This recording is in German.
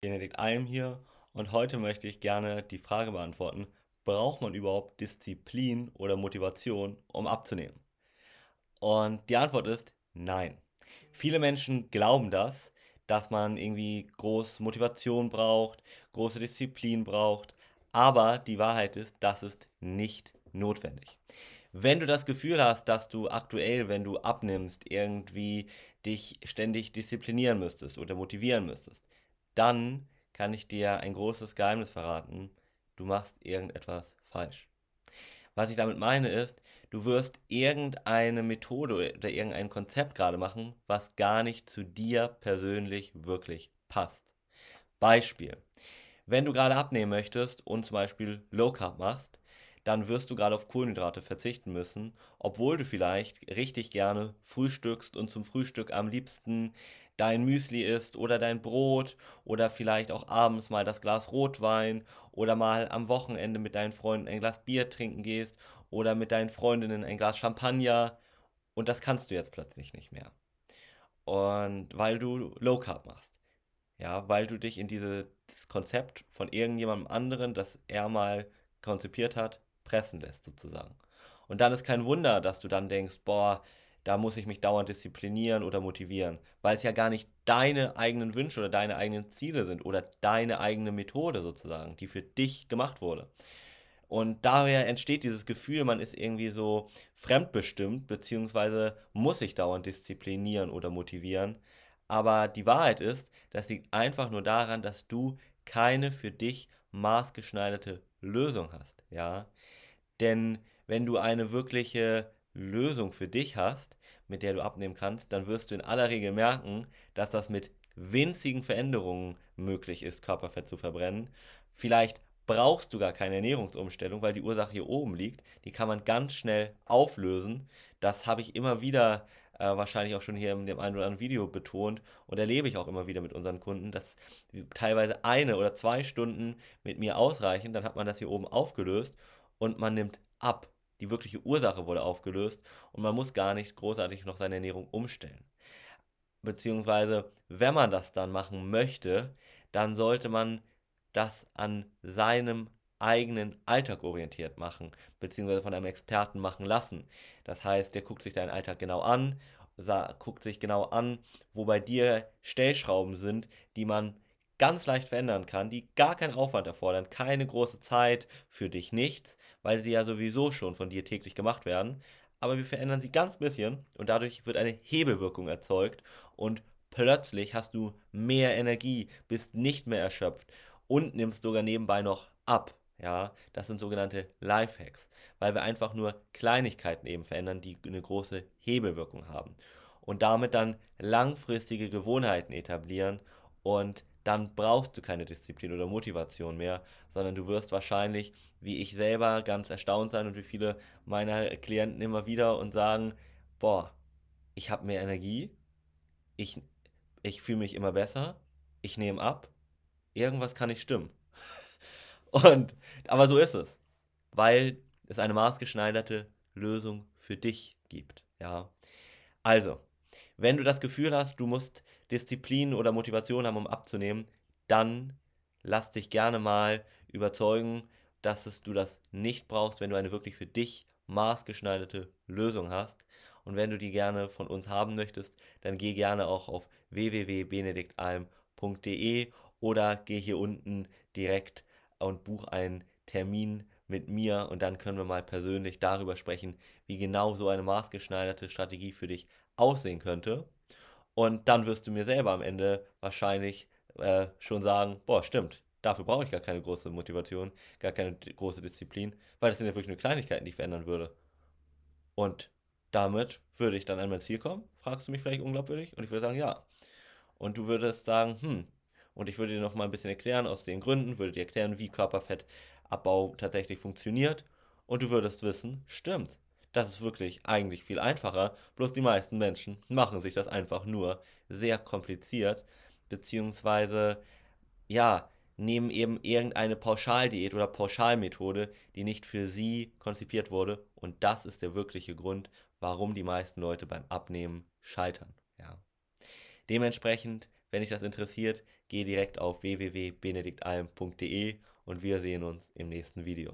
Benedikt Ahm hier und heute möchte ich gerne die Frage beantworten, braucht man überhaupt Disziplin oder Motivation, um abzunehmen? Und die Antwort ist nein. Viele Menschen glauben das, dass man irgendwie große Motivation braucht, große Disziplin braucht, aber die Wahrheit ist, das ist nicht notwendig. Wenn du das Gefühl hast, dass du aktuell, wenn du abnimmst, irgendwie dich ständig disziplinieren müsstest oder motivieren müsstest, dann kann ich dir ein großes Geheimnis verraten, du machst irgendetwas falsch. Was ich damit meine ist, du wirst irgendeine Methode oder irgendein Konzept gerade machen, was gar nicht zu dir persönlich wirklich passt. Beispiel, wenn du gerade abnehmen möchtest und zum Beispiel Low Carb machst, dann wirst du gerade auf Kohlenhydrate verzichten müssen, obwohl du vielleicht richtig gerne frühstückst und zum Frühstück am liebsten dein Müsli isst oder dein Brot oder vielleicht auch abends mal das Glas Rotwein oder mal am Wochenende mit deinen Freunden ein Glas Bier trinken gehst oder mit deinen Freundinnen ein Glas Champagner, und das kannst du jetzt plötzlich nicht mehr. Und weil du Low Carb machst. Ja, weil du dich in dieses Konzept von irgendjemandem anderen, das er mal konzipiert hat, pressen lässt sozusagen. Und dann ist kein Wunder, dass du dann denkst, da muss ich mich dauernd disziplinieren oder motivieren, weil es ja gar nicht deine eigenen Wünsche oder deine eigenen Ziele sind oder deine eigene Methode sozusagen, die für dich gemacht wurde. Und daher entsteht dieses Gefühl, man ist irgendwie so fremdbestimmt, beziehungsweise muss sich dauernd disziplinieren oder motivieren. Aber die Wahrheit ist, das liegt einfach nur daran, dass du keine für dich maßgeschneiderte Lösung hast, ja. Denn wenn du eine wirkliche Lösung für dich hast, mit der du abnehmen kannst, dann wirst du in aller Regel merken, dass das mit winzigen Veränderungen möglich ist, Körperfett zu verbrennen. Vielleicht brauchst du gar keine Ernährungsumstellung, weil die Ursache hier oben liegt. Die kann man ganz schnell auflösen. Das habe ich immer wieder wahrscheinlich auch schon hier in dem einen oder anderen Video betont und erlebe ich auch immer wieder mit unseren Kunden, dass teilweise 1 oder 2 Stunden mit mir ausreichen, dann hat man das hier oben aufgelöst und man nimmt ab. Die wirkliche Ursache wurde aufgelöst und man muss gar nicht großartig noch seine Ernährung umstellen. Beziehungsweise, wenn man das dann machen möchte, dann sollte man das an seinem eigenen Alltag orientiert machen, beziehungsweise von einem Experten machen lassen. Das heißt, der guckt sich deinen Alltag genau an, guckt sich genau an, wo bei dir Stellschrauben sind, die man ganz leicht verändern kann, die gar keinen Aufwand erfordern, keine große Zeit für dich, nichts, weil sie ja sowieso schon von dir täglich gemacht werden, aber wir verändern sie ganz bisschen und dadurch wird eine Hebelwirkung erzeugt und plötzlich hast du mehr Energie, bist nicht mehr erschöpft und nimmst sogar nebenbei noch ab. Ja, das sind sogenannte Lifehacks, weil wir einfach nur Kleinigkeiten eben verändern, die eine große Hebelwirkung haben und damit dann langfristige Gewohnheiten etablieren, und dann brauchst du keine Disziplin oder Motivation mehr, sondern du wirst wahrscheinlich, wie ich selber, ganz erstaunt sein und wie viele meiner Klienten immer wieder und sagen, ich habe mehr Energie, ich fühle mich immer besser, ich nehme ab, irgendwas kann nicht stimmen. Aber so ist es, weil es eine maßgeschneiderte Lösung für dich gibt. Ja. Also, wenn du das Gefühl hast, du musst Disziplin oder Motivation haben, um abzunehmen, dann lass dich gerne mal überzeugen, dass du das nicht brauchst, wenn du eine wirklich für dich maßgeschneiderte Lösung hast. Und wenn du die gerne von uns haben möchtest, dann geh gerne auch auf www.benediktalm.de oder geh hier unten direkt und buch einen Termin mit mir und dann können wir mal persönlich darüber sprechen, wie genau so eine maßgeschneiderte Strategie für dich aussehen könnte. Und dann wirst du mir selber am Ende wahrscheinlich schon sagen, stimmt, dafür brauche ich gar keine große Motivation, gar keine große Disziplin, weil das sind ja wirklich nur Kleinigkeiten, die ich verändern würde. Und damit würde ich dann an mein Ziel kommen, fragst du mich vielleicht unglaubwürdig, und ich würde sagen, ja. Und du würdest sagen, und ich würde dir nochmal ein bisschen erklären, aus den Gründen, würde dir erklären, wie Körperfettabbau tatsächlich funktioniert. Und du würdest wissen, stimmt, das ist wirklich eigentlich viel einfacher. Bloß die meisten Menschen machen sich das einfach nur sehr kompliziert, beziehungsweise, nehmen eben irgendeine Pauschaldiät oder Pauschalmethode, die nicht für sie konzipiert wurde. Und das ist der wirkliche Grund, warum die meisten Leute beim Abnehmen scheitern. Ja. Dementsprechend, wenn dich das interessiert, geh direkt auf www.benediktahm.de und wir sehen uns im nächsten Video.